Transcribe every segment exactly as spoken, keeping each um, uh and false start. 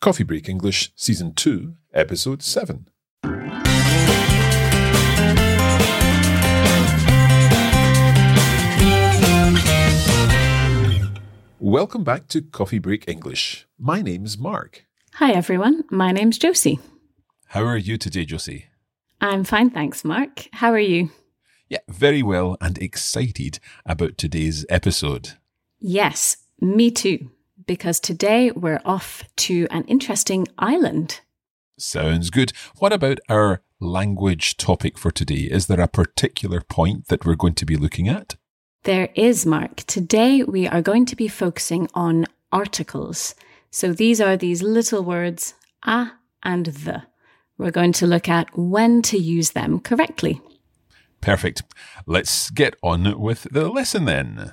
Coffee Break English, Season two, Episode seven. Welcome back to Coffee Break English. My name's Mark. Hi everyone, my name's Josie. How are you today, Josie? I'm fine, thanks, Mark. How are you? Yeah, very well and excited about today's episode. Yes, me too. Because today we're off to an interesting island. Sounds good. What about our language topic for today? Is there a particular point that we're going to be looking at? There is, Mark. Today we are going to be focusing on articles. So these are these little words, a and the. We're going to look at when to use them correctly. Perfect. Let's get on with the lesson then.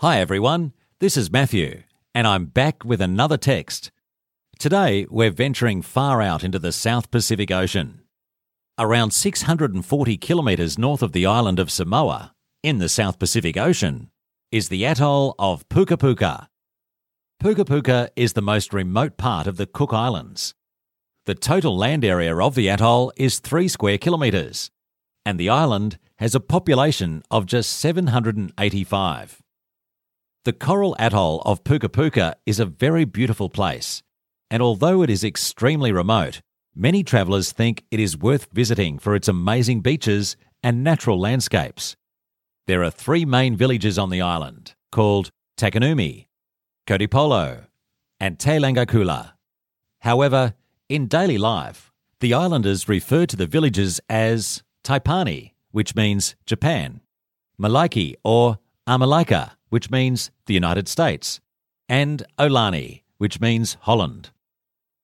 Hi everyone, this is Matthew, and I'm back with another text. Today, we're venturing far out into the South Pacific Ocean. Around six hundred forty kilometres north of the island of Samoa, in the South Pacific Ocean, is the atoll of Pukapuka. Pukapuka is the most remote part of the Cook Islands. The total land area of the atoll is three square kilometres, and the island has a population of just seven hundred eighty-five. The coral atoll of Pukapuka is a very beautiful place, and although it is extremely remote, many travellers think it is worth visiting for its amazing beaches and natural landscapes. There are three main villages on the island, called Takanumi, Kotipolo, and Te Langakula. However, in daily life, the islanders refer to the villages as Taipani, which means Japan, Malaiki or Amalaika, which means the United States, and Olani, which means Holland.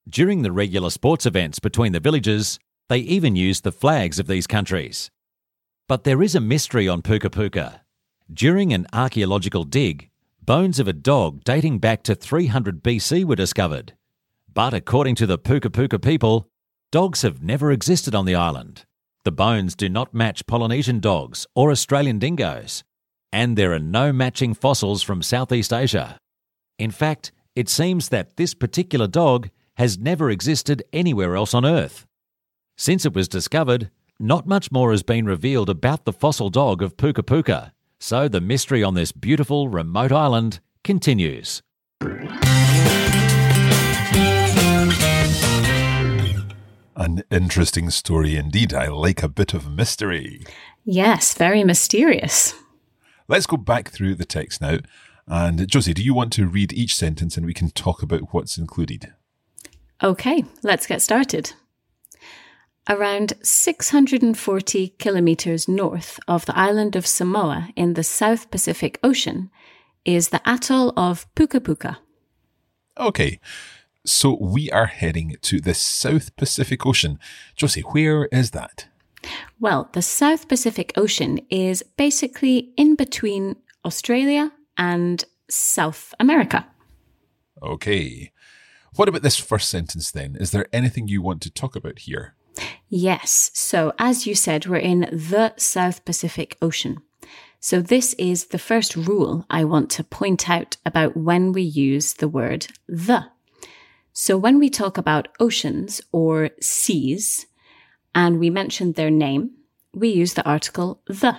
During the regular sports events between the villages, they even use the flags of these countries. But there is a mystery on Pukapuka. During an archaeological dig, bones of a dog dating back to three hundred B C were discovered. But according to the Pukapuka people, dogs have never existed on the island. The bones do not match Polynesian dogs or Australian dingoes, and there are no matching fossils from Southeast Asia. In fact, it seems that this particular dog has never existed anywhere else on Earth. Since it was discovered, not much more has been revealed about the fossil dog of Pukapuka, so the mystery on this beautiful remote island continues. An interesting story indeed. I like a bit of mystery. Yes, very mysterious. Let's go back through the text now. And Josie, do you want to read each sentence and we can talk about what's included? Okay, let's get started. Around six hundred forty kilometres north of the island of Samoa in the South Pacific Ocean is the atoll of Pukapuka. Okay, so we are heading to the South Pacific Ocean. Josie, where is that? Well, the South Pacific Ocean is basically in between Australia and South America. Okay. What about this first sentence then? Is there anything you want to talk about here? Yes. So as you said, we're in the South Pacific Ocean. So this is the first rule I want to point out about when we use the word the. So when we talk about oceans or seas, and we mentioned their name, we use the article the.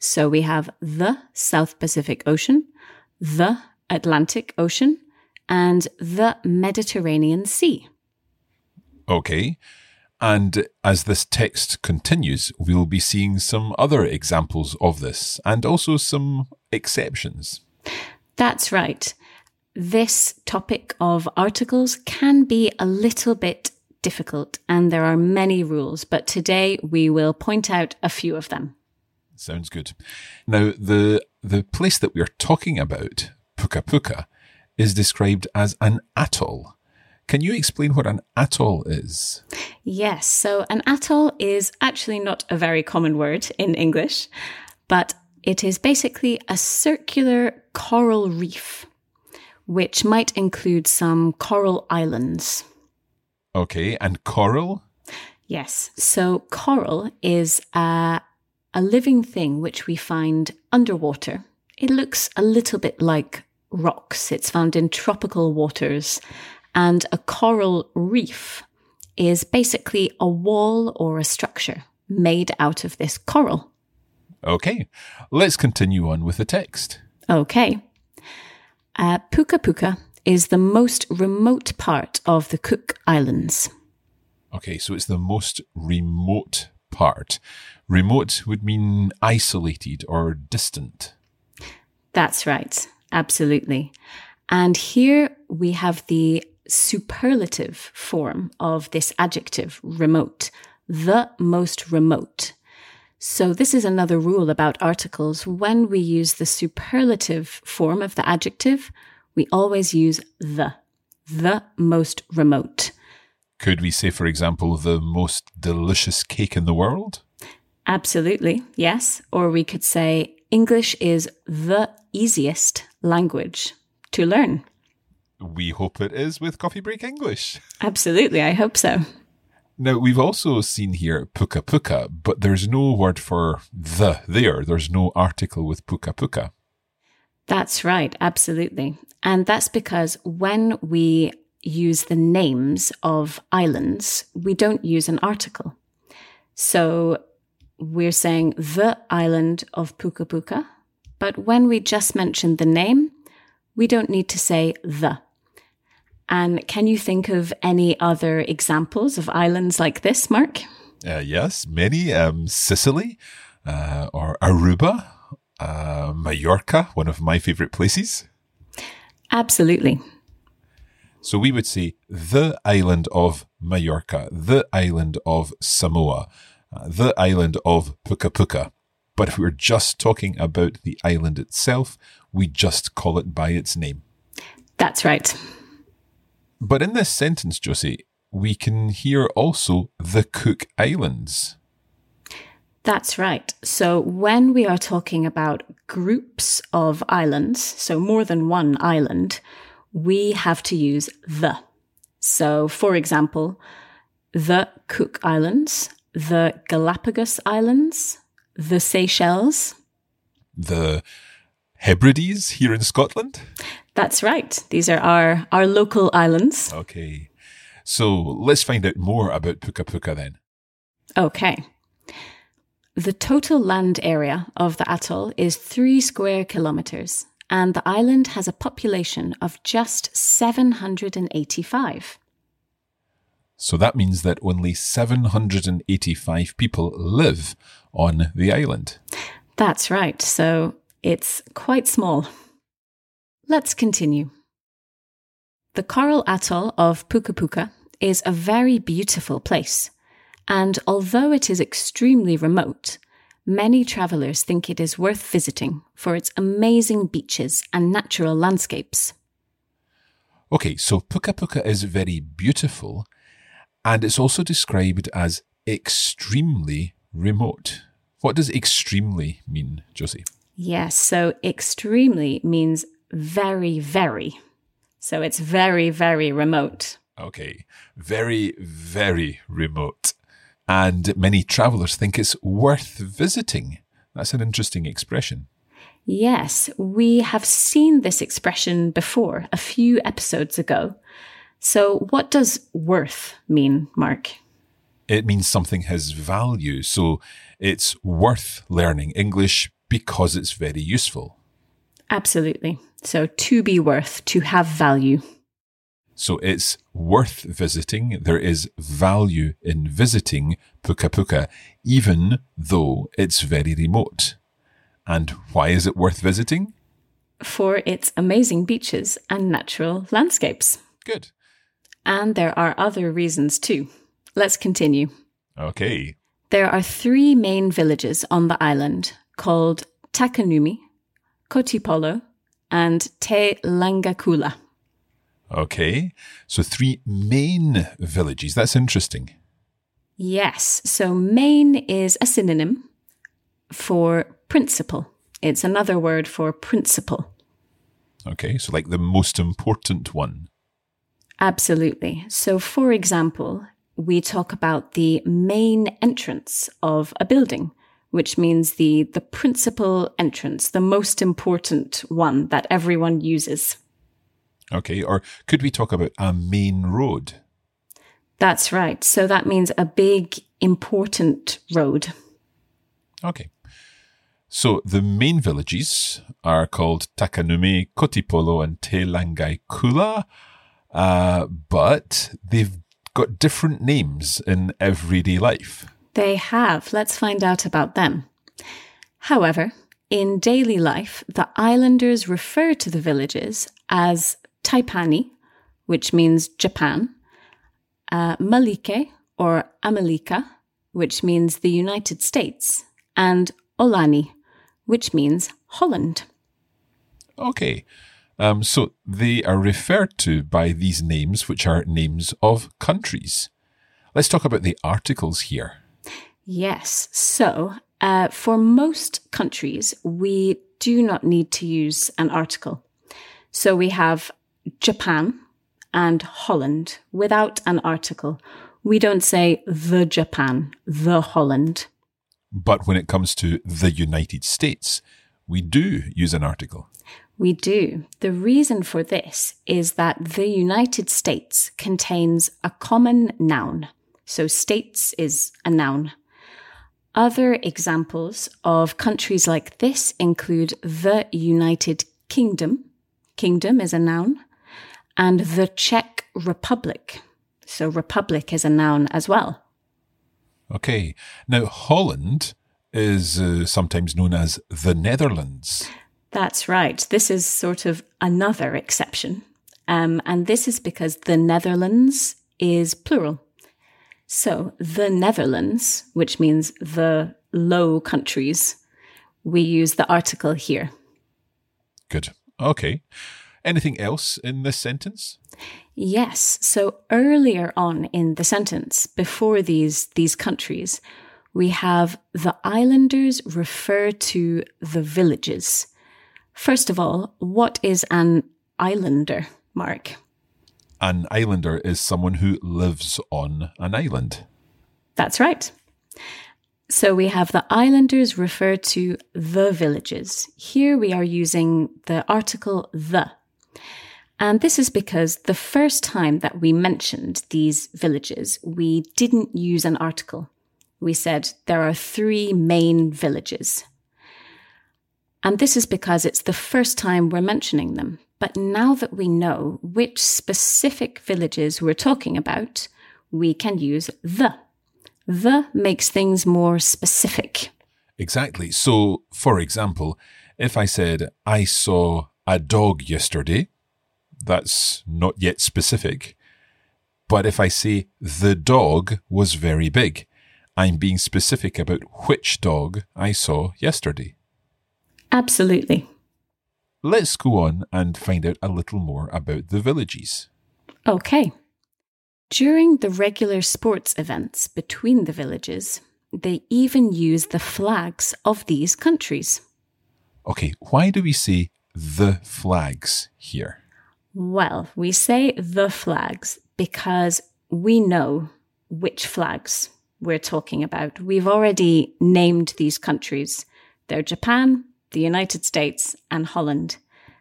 So we have the South Pacific Ocean, the Atlantic Ocean, and the Mediterranean Sea. Okay. And as this text continues, we'll be seeing some other examples of this and also some exceptions. That's right. This topic of articles can be a little bit difficult, and there are many rules, but today we will point out a few of them. Sounds good. Now, the the place that we're talking about, Pukapuka, is described as an atoll. Can you explain what an atoll is? Yes. So an atoll is actually not a very common word in English, but it is basically a circular coral reef, which might include some coral islands. Okay. And coral? Yes. So coral is a, a living thing which we find underwater. It looks a little bit like rocks. It's found in tropical waters. And a coral reef is basically a wall or a structure made out of this coral. Okay, let's continue on with the text. Okay. Uh, Pukapuka is the most remote part of the Cook Islands. Okay, so it's the most remote part. Remote would mean isolated or distant. That's right, absolutely. And here we have the superlative form of this adjective, remote, the most remote. So this is another rule about articles. When we use the superlative form of the adjective, we always use the, the most remote. Could we say, for example, the most delicious cake in the world? Absolutely, yes. Or we could say English is the easiest language to learn. We hope it is with Coffee Break English. Absolutely, I hope so. Now, we've also seen here Pukapuka, but there's no word for the there. There's no article with Pukapuka. That's right, absolutely. And that's because when we use the names of islands, we don't use an article. So we're saying the island of Pukapuka, but when we just mentioned the name, we don't need to say the. And can you think of any other examples of islands like this, Mark? Uh, yes, many. Um, Sicily uh, or Aruba, uh, Mallorca, one of my favourite places. Absolutely. So we would say the island of Mallorca, the island of Samoa, uh, the island of Pukapuka. But if we were just talking about the island itself, we just call it by its name. That's right. But in this sentence, Josie, we can hear also the Cook Islands. That's right. So when we are talking about groups of islands, so more than one island, we have to use the. So, for example, the Cook Islands, the Galapagos Islands, the Seychelles. The Hebrides here in Scotland? That's right. These are our, our local islands. Okay. So let's find out more about Pukapuka then. Okay. The total land area of the atoll is three square kilometres, and the island has a population of just seven hundred eighty-five. So that means that only seven hundred eighty-five people live on the island. That's right. So it's quite small. Let's continue. The coral atoll of Pukapuka is a very beautiful place, and although it is extremely remote, many travellers think it is worth visiting for its amazing beaches and natural landscapes. Okay, so Pukapuka is very beautiful, and it's also described as extremely remote. What does extremely mean, Josie? Yes, so extremely means very, very. So it's very, very remote. Okay. Very, very remote. And many travellers think it's worth visiting. That's an interesting expression. Yes, we have seen this expression before a few episodes ago. So what does worth mean, Mark? It means something has value. So it's worth learning English because it's very useful. Absolutely. So to be worth, to have value. So it's worth visiting. There is value in visiting Pukapuka, even though it's very remote. And why is it worth visiting? For its amazing beaches and natural landscapes. Good. And there are other reasons too. Let's continue. Okay. There are three main villages on the island, called Takanumi, Kotipolo, and Te Langakula. Okay, so three main villages. That's interesting. Yes, so main is a synonym for principal. It's another word for principal. Okay, so like the most important one. Absolutely. So, for example, we talk about the main entrance of a building, which means the, the principal entrance, the most important one that everyone uses. Okay, or could we talk about a main road? That's right. So that means a big, important road. Okay. So the main villages are called Takanumi, Kotipolo, and Te Langakula, uh, but they've got different names in everyday life. They have. Let's find out about them. However, in daily life, the islanders refer to the villages as Taipani, which means Japan, uh, Malaiki or Amalaika, which means the United States, and Olani, which means Holland. Okay, um, so they are referred to by these names, which are names of countries. Let's talk about the articles here. Yes, so uh, for most countries, we do not need to use an article. So we have Japan and Holland without an article. We don't say the Japan, the Holland. But when it comes to the United States, we do use an article. We do. The reason for this is that the United States contains a common noun. So states is a noun. Other examples of countries like this include the United Kingdom. Kingdom is a noun. And the Czech Republic. So republic is a noun as well. Okay. Now, Holland is uh, sometimes known as the Netherlands. That's right. This is sort of another exception. Um, and this is because the Netherlands is plural. So the Netherlands, which means the Low Countries, we use the article here. Good. Okay. Anything else in this sentence? Yes. So earlier on in the sentence, before these these countries, we have the islanders refer to the villages. First of all, what is an islander, Mark? An islander is someone who lives on an island. That's right. So we have the islanders refer to the villages. Here we are using the article the. And this is because the first time that we mentioned these villages, we didn't use an article. We said there are three main villages. And this is because it's the first time we're mentioning them. But now that we know which specific villages we're talking about, we can use the. The makes things more specific. Exactly. So, for example, if I said, I saw a dog yesterday, that's not yet specific. But if I say the dog was very big, I'm being specific about which dog I saw yesterday. Absolutely. Let's go on and find out a little more about the villages. Okay. During the regular sports events between the villages, they even use the flags of these countries. Okay, why do we say the flags here? Well, we say the flags because we know which flags we're talking about. We've already named these countries. They're Japan, the United States, and Holland.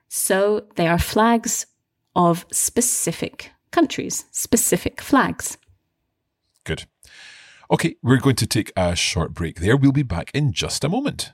So they are flags of specific countries, specific flags. Good. Okay, we're going to take a short break there. We'll be back in just a moment.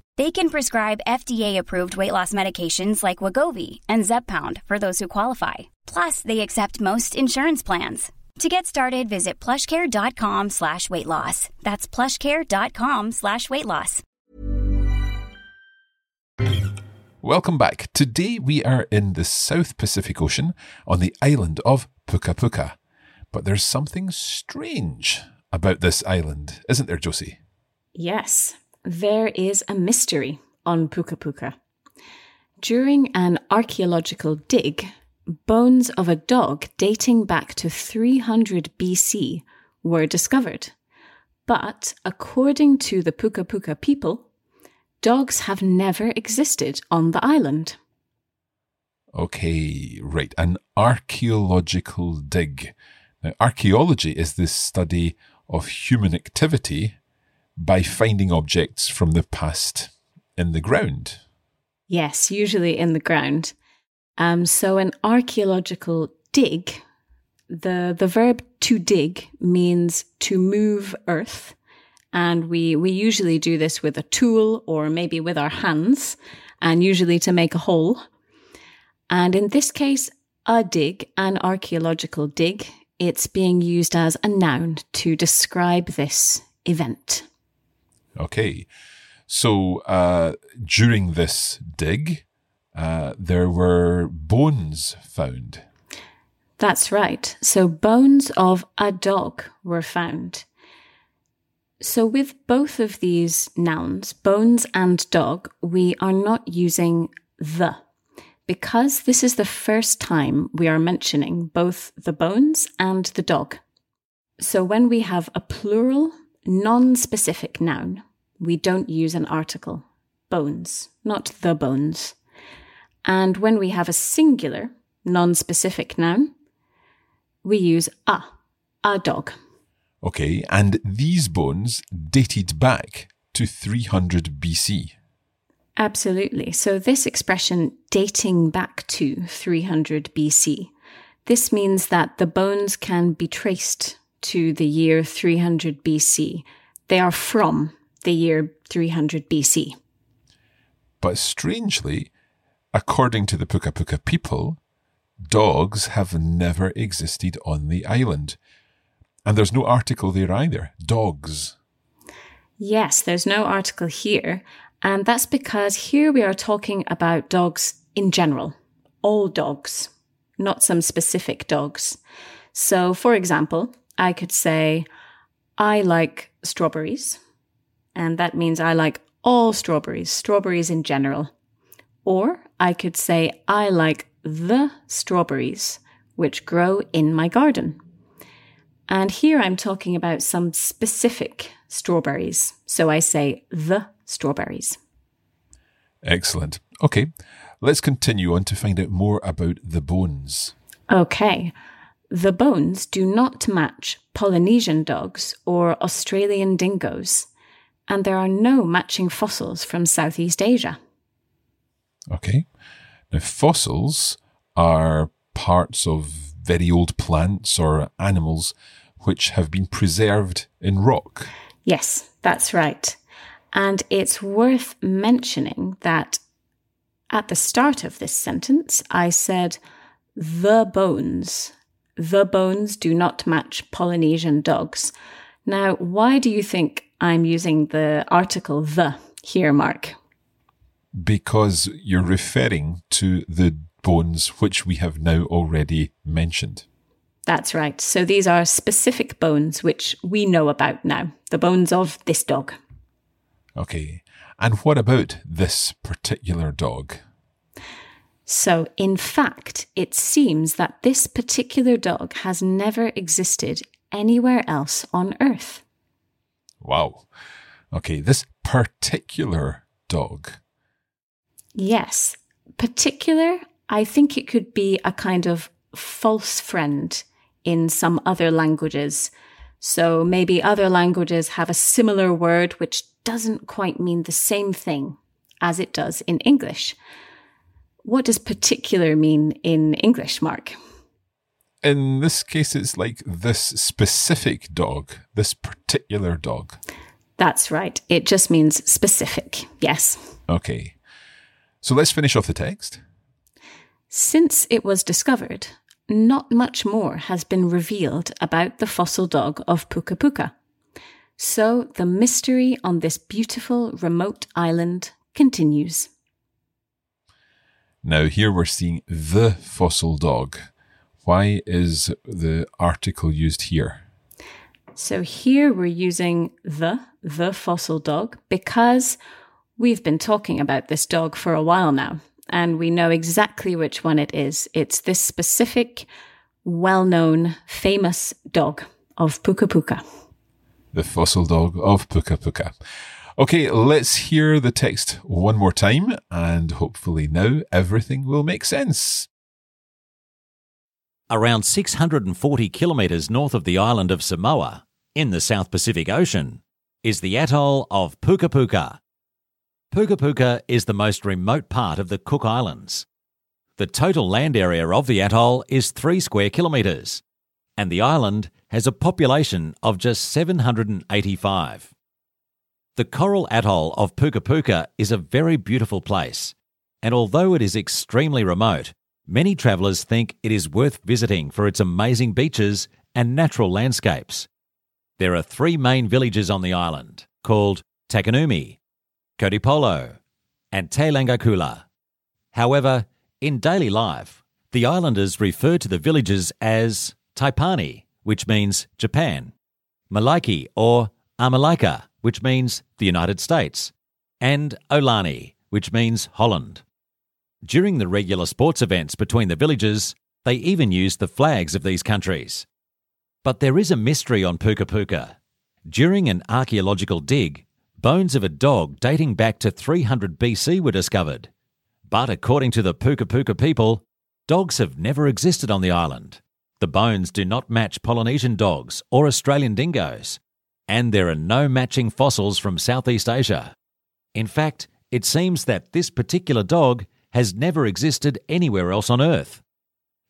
They can prescribe F D A-approved weight loss medications like Wegovy and Zepbound for those who qualify. Plus, they accept most insurance plans. To get started, visit plushcare.com slash weight loss. That's plushcare.com slash weight loss. Welcome back. Today we are in the South Pacific Ocean on the island of Pukapuka. But there's something strange about this island, isn't there, Josie? Yes, there is a mystery on Pukapuka. During an archaeological dig, bones of a dog dating back to three hundred B C were discovered. But according to the Pukapuka people, dogs have never existed on the island. Okay, right. An archaeological dig. Now, archaeology is the study of human activity by finding objects from the past in the ground. Yes, usually in the ground. Um, so an archaeological dig, the the verb to dig means to move earth. And we, we usually do this with a tool or maybe with our hands, and usually to make a hole. And in this case, a dig, an archaeological dig, it's being used as a noun to describe this event. Okay. So uh, during this dig, uh, there were bones found. That's right. So bones of a dog were found. So with both of these nouns, bones and dog, we are not using the. Because this is the first time we are mentioning both the bones and the dog. So when we have a plural, non-specific noun, we don't use an article, bones, not the bones. And when we have a singular, non-specific noun, we use a, a dog. Okay, and these bones dated back to three hundred B C. Absolutely. So this expression, dating back to three hundred B C, this means that the bones can be traced to the year three hundred B C. They are from the year three hundred B C. But strangely, according to the Pukapuka people, dogs have never existed on the island. And there's no article there either. Dogs. Yes, there's no article here. And that's because here we are talking about dogs in general, all dogs, not some specific dogs. So, for example, I could say, I like strawberries, and that means I like all strawberries, strawberries in general. Or I could say, I like the strawberries which grow in my garden. And here I'm talking about some specific strawberries. So I say the strawberries. Excellent. Okay, let's continue on to find out more about the bones. Okay, the bones do not match Polynesian dogs or Australian dingoes, and there are no matching fossils from Southeast Asia. Okay, now fossils are parts of very old plants or animals which have been preserved in rock. Yes, that's right. And it's worth mentioning that at the start of this sentence, I said, the bones. The bones do not match Polynesian dogs. Now, why do you think I'm using the article the here, Mark? Because you're referring to the bones which we have now already mentioned. That's right. So these are specific bones which we know about now, the bones of this dog. Okay. And what about this particular dog? So, in fact, it seems that this particular dog has never existed anywhere else on Earth. Wow. Okay, this particular dog? Yes. Particular, I think it could be a kind of false friend in some other languages. So maybe other languages have a similar word which doesn't quite mean the same thing as it does in English. What does particular mean in English, Mark? In this case, it's like this specific dog, this particular dog. That's right. It just means specific, yes. Okay. So let's finish off the text. Since it was discovered, not much more has been revealed about the fossil dog of Pukapuka. So the mystery on this beautiful remote island continues. Now here we're seeing the fossil dog. Why is the article used here? So here we're using the, the fossil dog, because we've been talking about this dog for a while now, and we know exactly which one it is. It's this specific, well-known, famous dog of Pukapuka. The fossil dog of Pukapuka. Okay, let's hear the text one more time, and hopefully now everything will make sense. Around six hundred forty kilometres north of the island of Samoa, in the South Pacific Ocean, is the atoll of Pukapuka. Pukapuka is the most remote part of the Cook Islands. The total land area of the atoll is three square kilometres, and the island has a population of just seven hundred eighty-five. The coral atoll of Pukapuka is a very beautiful place, and although it is extremely remote, many travellers think it is worth visiting for its amazing beaches and natural landscapes. There are three main villages on the island, called Takanumi, Kotipolo, and Te Langakula. However, in daily life, the islanders refer to the villages as Taipani, which means Japan, Malaiki or Amalaika, which means the United States, and Olani, which means Holland. During the regular sports events between the villages, they even use the flags of these countries. But there is a mystery on Pukapuka. During an archaeological dig, bones of a dog dating back to three hundred B C were discovered. But according to the Pukapuka people, dogs have never existed on the island. The bones do not match Polynesian dogs or Australian dingoes, and there are no matching fossils from Southeast Asia. In fact, it seems that this particular dog has never existed anywhere else on Earth.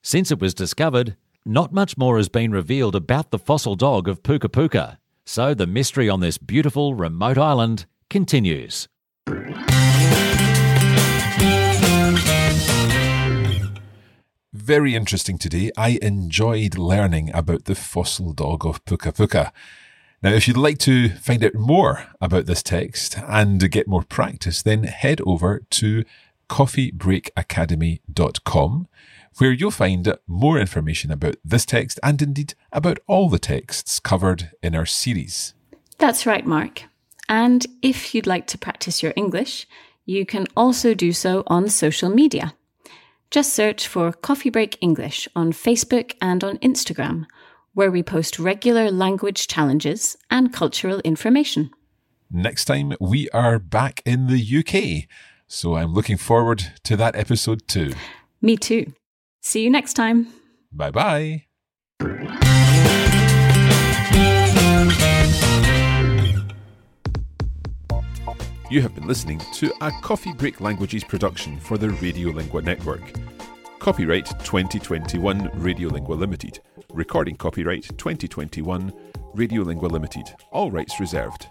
Since it was discovered, not much more has been revealed about the fossil dog of Pukapuka, so the mystery on this beautiful remote island continues. Very interesting today. I enjoyed learning about the fossil dog of Pukapuka. Now, if you'd like to find out more about this text and get more practice, then head over to coffee break academy dot com, where you'll find more information about this text and indeed about all the texts covered in our series. That's right, Mark. And if you'd like to practice your English, you can also do so on social media. Just search for Coffee Break English on Facebook and on Instagram, where we post regular language challenges and cultural information. Next time, we are back in the U K. So I'm looking forward to that episode too. Me too. See you next time. Bye-bye. You have been listening to a Coffee Break Languages production for the Radiolingua Network. Copyright twenty twenty-one Radiolingua Limited. Recording copyright twenty twenty-one Radiolingua Limited. All rights reserved.